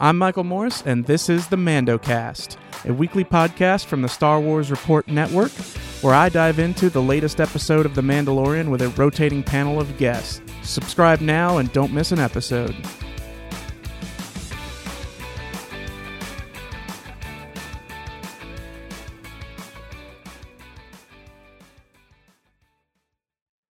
I'm Michael Morris, and this is The MandoCast, a weekly podcast from the Star Wars Report Network, where I dive into the latest episode of The Mandalorian with a rotating panel of guests. Subscribe now and don't miss an episode.